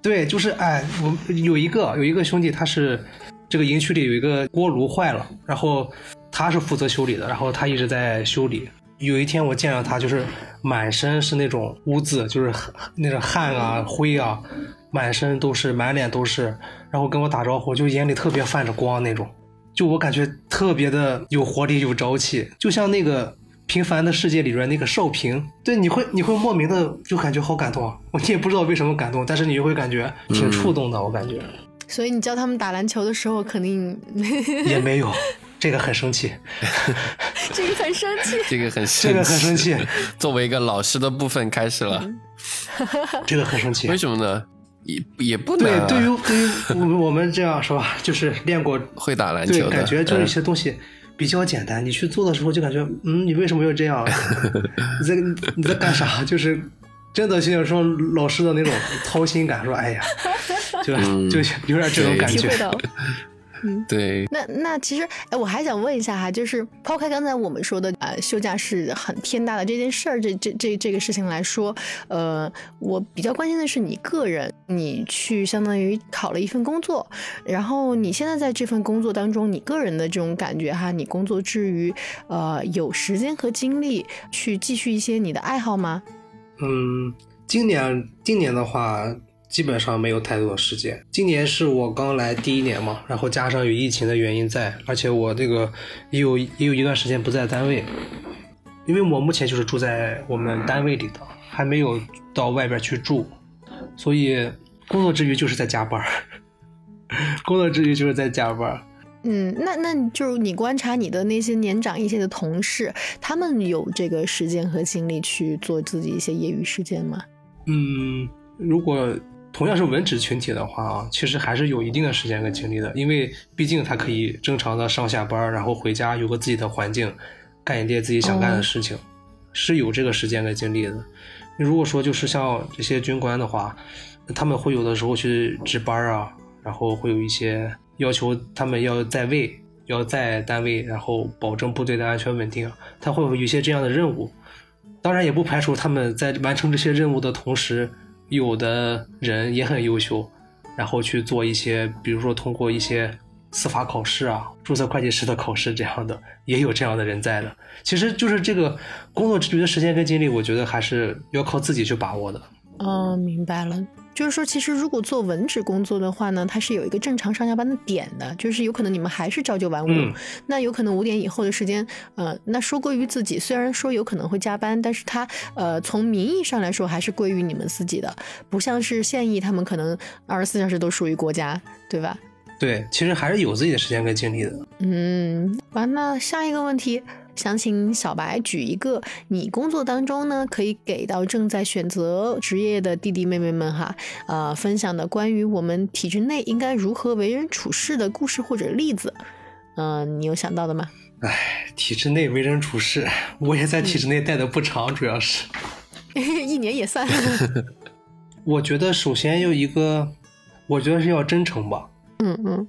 对，就是我有一个兄弟，他是这个营区里有一个锅炉坏了，然后。他是负责修理的，然后他一直在修理。有一天我见到他，就是满身是那种污渍，就是那种汗啊灰啊，满身都是，满脸都是，然后跟我打招呼，就眼里特别泛着光那种，就我感觉特别的有活力有朝气，就像那个平凡的世界里边那个少平。对，你会莫名的就感觉好感动啊，你也不知道为什么感动，但是你就会感觉挺触动的，我感觉。所以你教他们打篮球的时候肯定也没有。这个很生气，这个很生气，这个很生气。作为一个老师的部分开始了，这个很生气。为什么呢？也不能、啊、对于我们这样是吧？就是练过会打篮球的，感觉就是一些东西比较简单。你去做的时候就感觉，你为什么要这样？你在干啥？就是真的有时候老师的那种掏心感，说哎呀，就有点这种感觉。对，那其实我还想问一下哈，就是抛开刚才我们说的休假是很天大的这件事儿，这个事情来说，我比较关心的是你个人，你去相当于考了一份工作，然后你现在在这份工作当中，你个人的这种感觉哈，你工作之余，有时间和精力去继续一些你的爱好吗？今年的话基本上没有太多的时间。今年是我刚来第一年嘛，然后加上有疫情的原因在，而且我这个也有一段时间不在单位，因为我目前就是住在我们单位里的，还没有到外边去住，所以工作之余就是在加班嗯，那就是你观察你的那些年长一些的同事，他们有这个时间和精力去做自己一些业余时间吗？嗯，如果同样是文职群体的话啊，其实还是有一定的时间和精力的，因为毕竟他可以正常的上下班，然后回家有个自己的环境，干一点自己想干的事情，是有这个时间和精力的。如果说就是像这些军官的话，他们会有的时候去值班啊，然后会有一些要求，他们要在单位，然后保证部队的安全稳定，他会有一些这样的任务。当然也不排除他们在完成这些任务的同时，有的人也很优秀，然后去做一些，比如说通过一些司法考试啊，注册会计师的考试这样的，也有这样的人在的。其实就是这个工作之余的时间跟精力，我觉得还是要靠自己去把握的。哦，明白了。就是说其实如果做文职工作的话呢，它是有一个正常上下班的点的，就是有可能你们还是朝九晚五、那有可能5点以后的时间那说归于自己，虽然说有可能会加班，但是它从名义上来说还是归于你们自己的，不像是现役他们可能24小时都属于国家，对吧？对，其实还是有自己的时间跟精力的。嗯，完了，下一个问题想请小白举一个你工作当中呢可以给到正在选择职业的弟弟妹妹们哈分享的关于我们体制内应该如何为人处事的故事或者例子。你有想到的吗？哎，体制内为人处事，我也在体制内待的不长，主要是1年也算了。我觉得首先有一个，我觉得是要真诚吧。嗯嗯，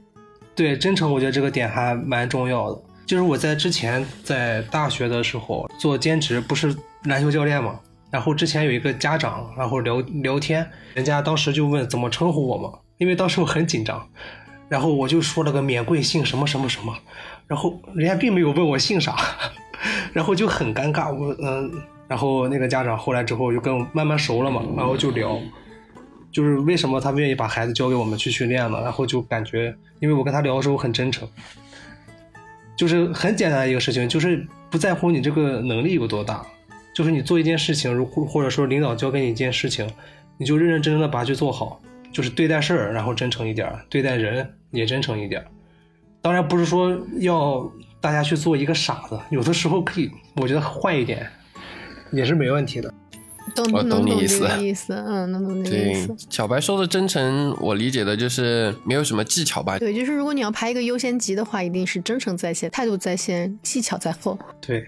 对，真诚，我觉得这个点还蛮重要的。就是我在之前在大学的时候做兼职，不是篮球教练嘛，然后之前有一个家长，然后聊天，人家当时就问怎么称呼我嘛，因为当时我很紧张，然后我就说了个免贵姓什么什么什么，然后人家并没有问我姓啥，然后就很尴尬。然后那个家长后来之后就跟我慢慢熟了嘛，然后就聊，就是为什么他们愿意把孩子交给我们去训练了，然后就感觉因为我跟他聊的时候很真诚。就是很简单的一个事情，就是不在乎你这个能力有多大，就是你做一件事情，或者说领导交给你一件事情，你就认认真真的把它去做好，就是对待事儿然后真诚一点，对待人也真诚一点。当然不是说要大家去做一个傻子，有的时候可以，我觉得坏一点也是没问题的。我懂你意思，能懂你意思。小白说的真诚，我理解的就是没有什么技巧吧。对，就是如果你要排一个优先级的话，一定是真诚在先，态度在先，技巧在后。对，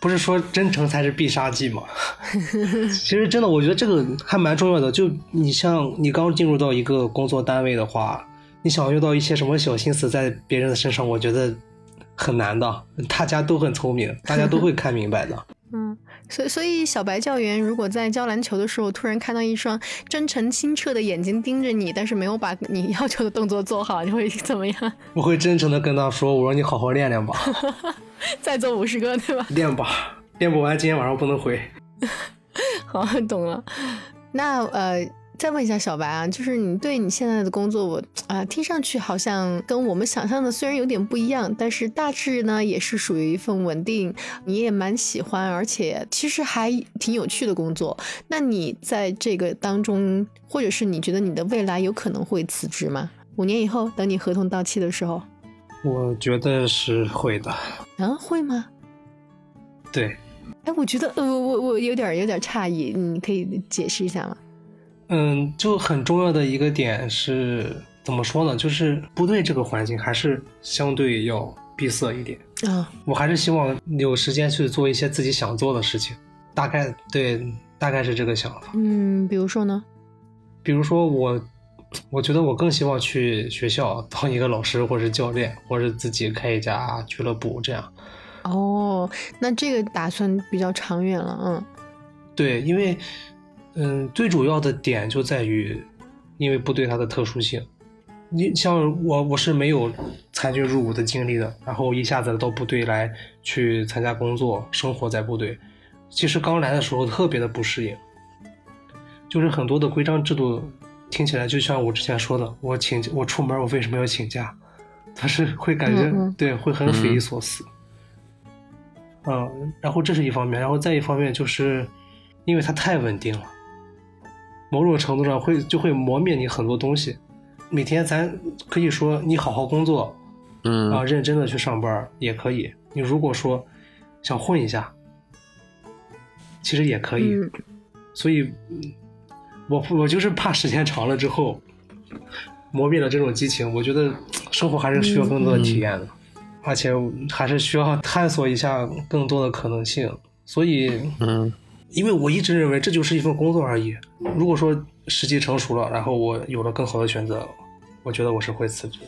不是说真诚才是必杀技嘛。其实真的，我觉得这个还蛮重要的。就你像你刚进入到一个工作单位的话，你想用到一些什么小心思在别人的身上，我觉得很难的。大家都很聪明，大家都会看明白的。嗯，所以小白教员如果在教篮球的时候突然看到一双真诚清澈的眼睛盯着你，但是没有把你要求的动作做好，你会怎么样？我会真诚的跟他说，我说你好好练练吧。再做50个，对吧？练吧，练不完今天晚上不能回。好，懂了。那再问一下小白啊，就是你对你现在的工作，我听上去好像跟我们想象的虽然有点不一样，但是大致呢也是属于一份稳定，你也蛮喜欢，而且其实还挺有趣的工作。那你在这个当中，或者是你觉得你的未来有可能会辞职吗？5年以后，等你合同到期的时候。我觉得是会的。啊，会吗？对。哎，我觉得我有点诧异，你可以解释一下吗？嗯，就很重要的一个点是怎么说呢，就是部队这个环境还是相对要闭塞一点啊。我还是希望有时间去做一些自己想做的事情，大概是这个想法。嗯，比如说呢？比如说我觉得我更希望去学校当一个老师，或是教练，或是自己开一家俱乐部这样。哦，那这个打算比较长远了。嗯，对，因为最主要的点就在于，因为部队它的特殊性，你像我是没有参军入伍的经历的，然后一下子到部队来去参加工作，生活在部队，其实刚来的时候特别的不适应。就是很多的规章制度听起来就像我之前说的，我出门我为什么要请假，他是会感觉对会很匪夷所思。然后这是一方面，然后再一方面就是因为它太稳定了，某种程度上就会磨灭你很多东西。每天咱可以说你好好工作，认真的去上班也可以，你如果说想混一下其实也可以。所以我就是怕时间长了之后磨灭了这种激情，我觉得生活还是需要更多的体验的，而且还是需要探索一下更多的可能性。所以因为我一直认为这就是一份工作而已，如果说时机成熟了，然后我有了更好的选择，我觉得我是会辞职。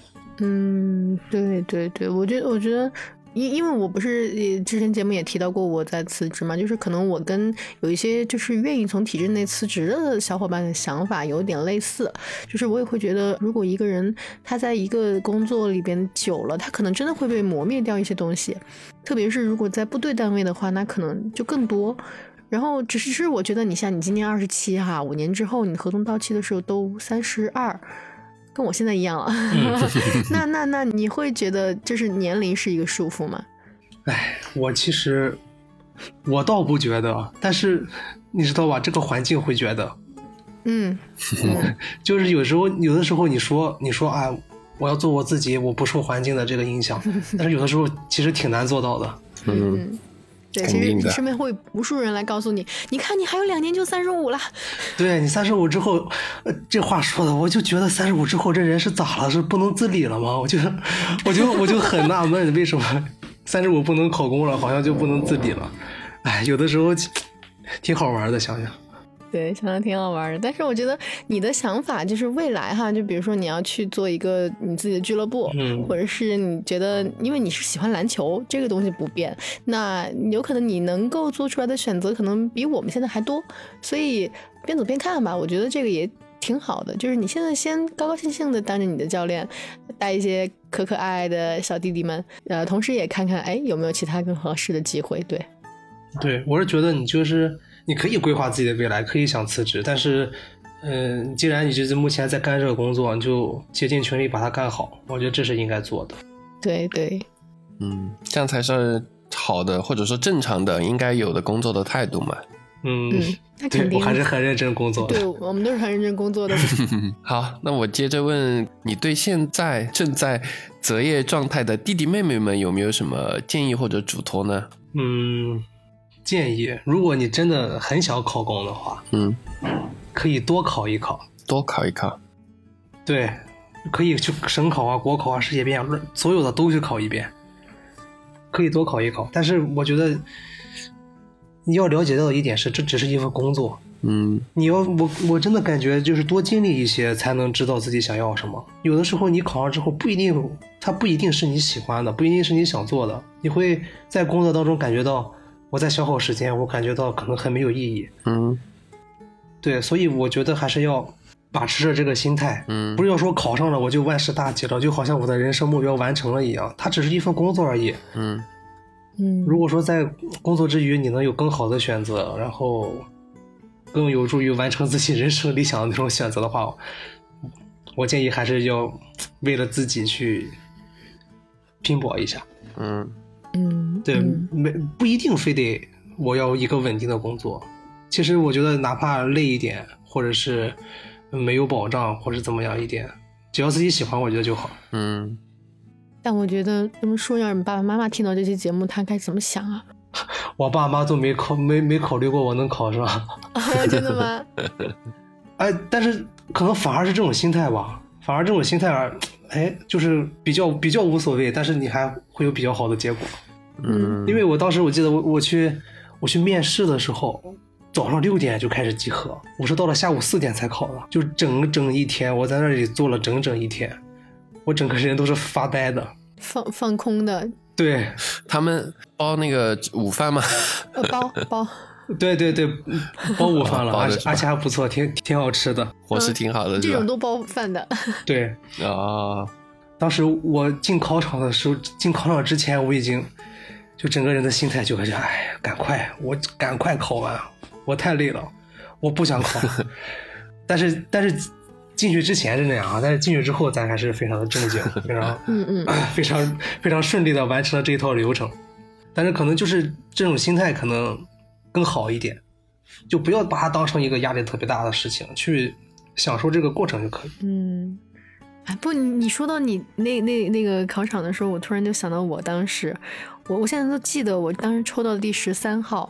对对对，我觉得因为我不是之前节目也提到过我在辞职嘛，就是可能我跟有一些就是愿意从体制内辞职的小伙伴的想法有点类似，就是我也会觉得如果一个人他在一个工作里边久了，他可能真的会被磨灭掉一些东西，特别是如果在部队单位的话那可能就更多。然后只是我觉得你像你今年27哈，5年之后你合同到期的时候都32，跟我现在一样了。那你会觉得就是年龄是一个束缚吗？哎，我倒不觉得，但是你知道吧，这个环境会觉得，就是有的时候你说啊，我要做我自己，我不受环境的这个影响，但是有的时候其实挺难做到的。对，其实你身边会无数人来告诉你，你看你还有2年就35了。对，你35之后，这话说的，我就觉得35之后这人是咋了？是不能自理了吗？我就很纳闷，为什么35不能考公了，好像就不能自理了？哎，有的时候挺好玩的，想想。对，想想挺好玩的，但是我觉得你的想法就是未来哈，就比如说你要去做一个你自己的俱乐部，或者是你觉得因为你是喜欢篮球这个东西不变，那有可能你能够做出来的选择可能比我们现在还多，所以边走边看吧，我觉得这个也挺好的。就是你现在先高高兴兴的当着你的教练，带一些可爱的小弟弟们，同时也看看哎有没有其他更合适的机会。对，我是觉得你就是你可以规划自己的未来，可以想辞职，但是既然你就是目前在干这个工作，你就竭尽全力把它干好，我觉得这是应该做的。对对，这样才是好的，或者说正常的应该有的工作的态度嘛。对，我还是很认真工作的。对，我们都是很认真工作的。好，那我接着问你，对现在正在择业状态的弟弟妹妹们有没有什么建议或者嘱托呢？建议，如果你真的很想考公的话，可以多考一考。对，可以去省考啊、国考啊、世界变啊，所有的都去考一遍，可以多考一考。但是我觉得你要了解到的一点是，这只是一份工作。你要我真的感觉就是多经历一些，才能知道自己想要什么。有的时候你考上之后它不一定是你喜欢的，不一定是你想做的，你会在工作当中感觉到。我在消耗时间，我感觉到可能很没有意义。对，所以我觉得还是要把持着这个心态。不是要说考上了我就万事大吉了，就好像我的人生目标完成了一样，它只是一份工作而已。如果说在工作之余你能有更好的选择，然后更有助于完成自己人生理想的那种选择的话，我建议还是要为了自己去拼搏一下。对，不一定非得我要一个稳定的工作。其实我觉得哪怕累一点，或者是没有保障，或者怎么样一点，只要自己喜欢，我觉得就好。但我觉得这么说，要是你爸爸妈妈听到这期节目，他该怎么想啊？我爸妈都没考虑过我能考上。真的吗？哎，但是可能反而是这种心态吧，哎，就是比较无所谓，但是你还会有比较好的结果。因为我当时我记得我去面试的时候，早上6点就开始集合，我是到了下午4点才考的，就整一天，我在那里坐了整一天，我整个人都是发呆的，放空的。对，他们包那个午饭吗？包。对，包午饭了，而且还不错，挺好吃的，伙食挺好的。这种都包饭的。对啊，当时我进考场之前，我已经就整个人的心态就感觉，哎，赶快考完，我太累了，我不想狂。但是进去之前是那样啊，但是进去之后咱还是非常的正经，非常非常顺利的完成了这一套流程。但是可能就是这种心态可能更好一点，就不要把它当成一个压力特别大的事情，去享受这个过程就可以。嗯，哎，不，你说到你那个考场的时候，我突然就想到我当时，我现在都记得我当时抽到的第13号，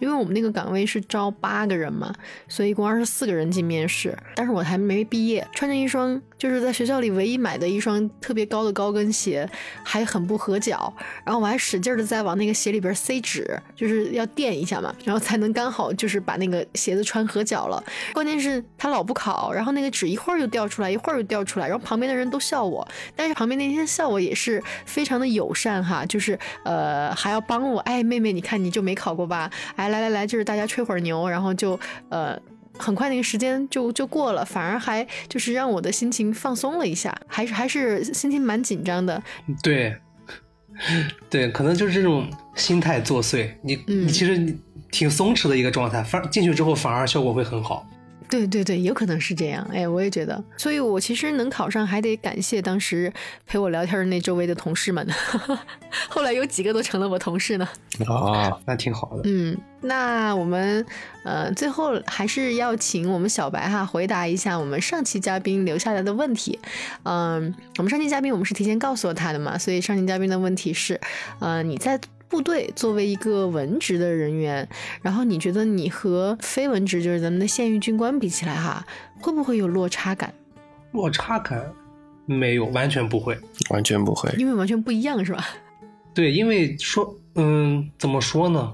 因为我们那个岗位是招8个人嘛，所以一共24个人进面试，但是我还没毕业，穿着一双就是在学校里唯一买的一双特别高的高跟鞋，还很不合脚，然后我还使劲的在往那个鞋里边塞纸，就是要垫一下嘛，然后才能刚好就是把那个鞋子穿合脚了。关键是他老不考，然后那个纸一会儿就掉出来，一会儿就掉出来，然后旁边的人都笑我，但是旁边那天笑我也是非常的友善哈，就是还要帮我，哎，妹妹你看你就没考过吧，哎，来，就是大家吹会儿牛，然后就很快那个时间就过了，反而还就是让我的心情放松了一下，还是心情蛮紧张的。对，可能就是这种心态作祟，你其实挺松弛的一个状态，进去之后反而效果会很好。对，有可能是这样。哎，我也觉得，所以我其实能考上还得感谢当时陪我聊天的那周围的同事们后来有几个都成了我同事呢。那挺好的。那我们最后还是要请我们小白哈回答一下我们上期嘉宾留下来的问题。我们上期嘉宾我们是提前告诉了他的嘛，所以上期嘉宾的问题是你在部队作为一个文职的人员，然后你觉得你和非文职，就是咱们的现役军官比起来哈，会不会有落差感？落差感没有，完全不会，因为完全不一样是吧？对，因为说怎么说呢，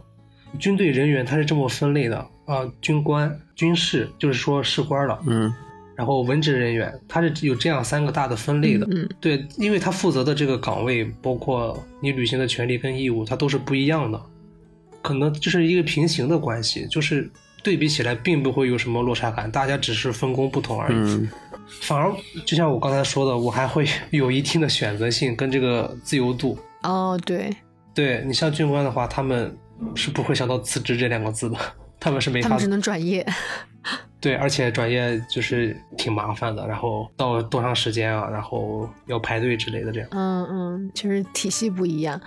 军队人员他是这么分类的啊，军官、军士就是说士官了，然后文职人员他是有这样3个大的分类的。对，因为他负责的这个岗位包括你履行的权利跟义务它都是不一样的，可能就是一个平行的关系，就是对比起来并不会有什么落差感，大家只是分工不同而已。反而就像我刚才说的，我还会有一定的选择性跟这个自由度。对，你像军官的话，他们是不会想到辞职这2个字的，他们只能转业。对，而且转业就是挺麻烦的，然后到多长时间啊，然后要排队之类的这样。就是体系不一样。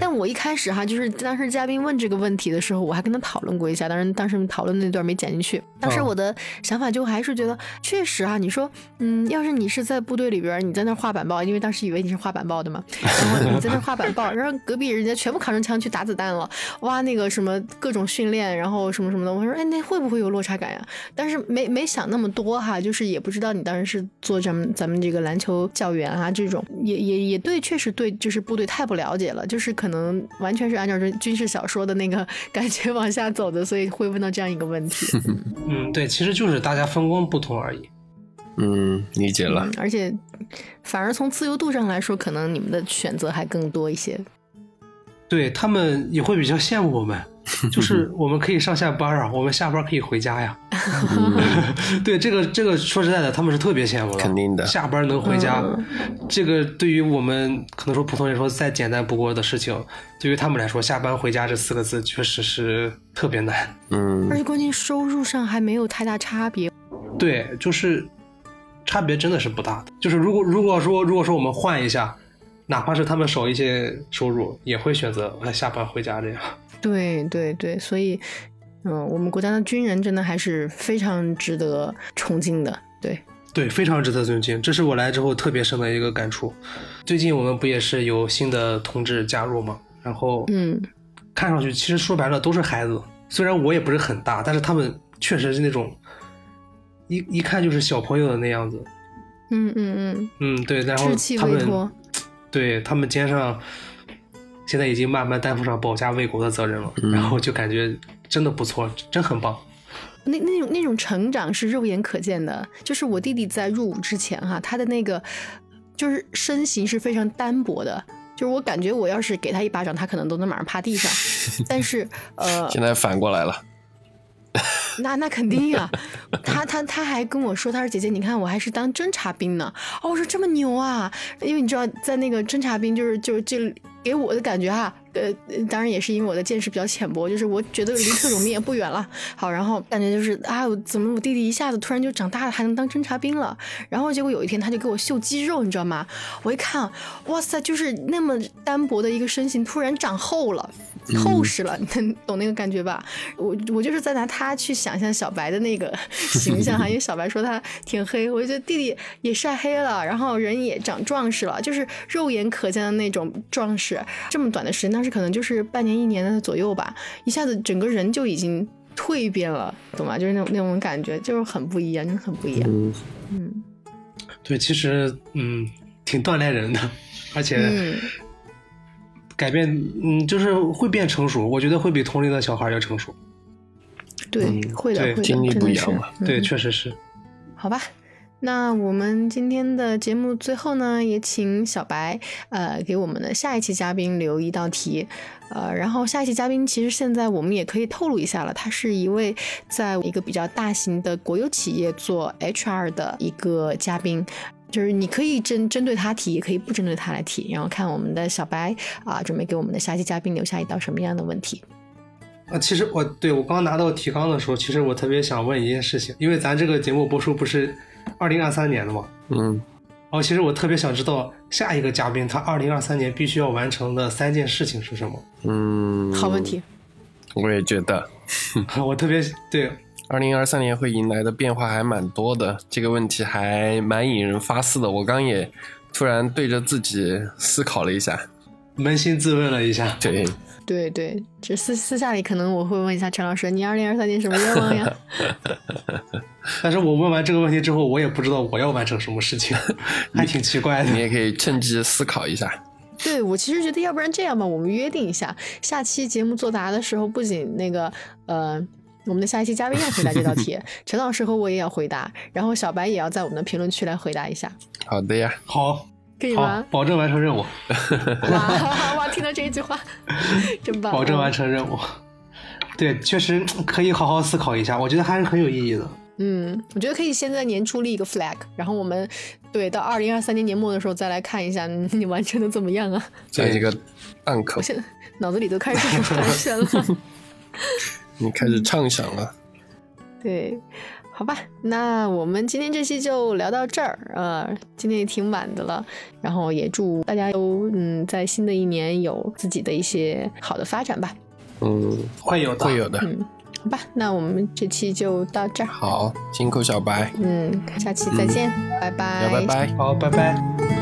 但我一开始哈，就是当时嘉宾问这个问题的时候，我还跟他讨论过一下，当时讨论那段没剪进去。当时我的想法就还是觉得，确实啊，你说要是你是在部队里边，你在那画板报，因为当时以为你是画板报的嘛，然后你在那画板报，然后隔壁人家全部扛着枪去打子弹了，哇，那个什么各种训练，然后什么什么的，我说哎，那会不会有落差感呀？但是没想那么多哈，就是也不知道你当时是做咱们这个篮球教员啊，这种也对，确实对，就是部队太不了解了，就是可能完全是按照军事小说的那个感觉往下走的，所以会问到这样一个问题。对，其实就是大家分工不同而已。理解了。而且反而从自由度上来说，可能你们的选择还更多一些。对，他们也会比较羡慕我们，就是我们可以上下班啊，我们下班可以回家呀。对，这个说实在的，他们是特别羡慕的，肯定的。下班能回家，这个对于我们可能说普通人说再简单不过的事情，对于他们来说，下班回家这4个字确实是特别难。而且关键收入上还没有太大差别。对，就是差别真的是不大的。就是如果说我们换一下，哪怕是他们少一些收入，也会选择下班回家这样。对，所以我们国家的军人真的还是非常值得崇敬的。对，非常值得尊敬，这是我来之后特别深的一个感触。最近我们不也是有新的同志加入吗？然后看上去其实说白了都是孩子，虽然我也不是很大，但是他们确实是那种一看就是小朋友的那样子。对，然后他们肩上现在已经慢慢担负上保家卫国的责任了，然后就感觉真的不错，真很棒。那种成长是肉眼可见的，就是我弟弟在入伍之前哈，他的那个就是身形是非常单薄的，就是我感觉我要是给他一巴掌，他可能都能马上趴地上。但是现在反过来了。那肯定呀，他还跟我说，他说姐姐，你看我还是当侦察兵呢。我说这么牛啊，因为你知道在那个侦察兵就是这给我的感觉哈，当然也是因为我的见识比较浅薄，就是我觉得离特种兵也不远了。好，然后感觉就是啊，怎么我弟弟一下子突然就长大了，还能当侦察兵了？然后结果有一天他就给我秀肌肉，你知道吗？我一看，哇塞，就是那么单薄的一个身形突然长厚了，厚实了，你懂那个感觉吧？我就是在拿他去想象小白的那个形象，因为小白说他挺黑，我觉得弟弟也晒黑了，然后人也长壮实了，就是肉眼可见的那种壮实。这么短的时间，当时可能就是半年一年的左右吧，一下子整个人就已经蜕变了，懂吗？就是那种感觉，就是很不一样，真的很不一样。嗯，对，其实挺锻炼人的，而且改变就是会变成熟，我觉得会比同龄的小孩要成熟。对，会的，经历不一样了，对，确实是。好吧，那我们今天的节目最后呢，也请小白给我们的下一期嘉宾留一道题，然后下一期嘉宾其实现在我们也可以透露一下了，他是一位在一个比较大型的国有企业做 HR 的一个嘉宾。就是你可以针对他提，也可以不针对他来提，然后看我们的小白准备给我们的下期嘉宾留下一道什么样的问题。其实我刚拿到提纲的时候，其实我特别想问一件事情，因为咱这个节目播出不是2023年的嘛，其实我特别想知道下一个嘉宾他2023年必须要完成的3件事情是什么？好问题，我也觉得，我特别对。2023年会迎来的变化还蛮多的，这个问题还蛮引人发思的，我刚也突然对着自己思考了一下，扪心自问了一下。对，这私下里可能我会问一下陈老师，你2023年什么愿望呀？但是我问完这个问题之后，我也不知道我要完成什么事情，还挺奇怪的。你也可以趁机思考一下。对，我其实觉得要不然这样吧，我们约定一下，下期节目作答的时候，不仅那个我们的下一期嘉宾要回答这道题，陈老师和我也要回答，然后小白也要在我们的评论区来回答一下。好的呀，好，可以吗？保证完成任务。哇，听到这一句话，真棒！保证完成任务，对，确实可以好好思考一下，我觉得还是很有意义的。我觉得可以先在年初立一个 flag， 然后我们到2023年年末的时候再来看一下你完成的怎么样啊？这一个暗口，我现在脑子里都开始传神了。你开始畅想了。对，好吧，那我们今天这期就聊到这儿，今天也挺晚的了，然后也祝大家都在新的一年有自己的一些好的发展吧。会有的。好吧，那我们这期就到这儿。好，辛苦小白。下期再见，拜拜。好，拜拜。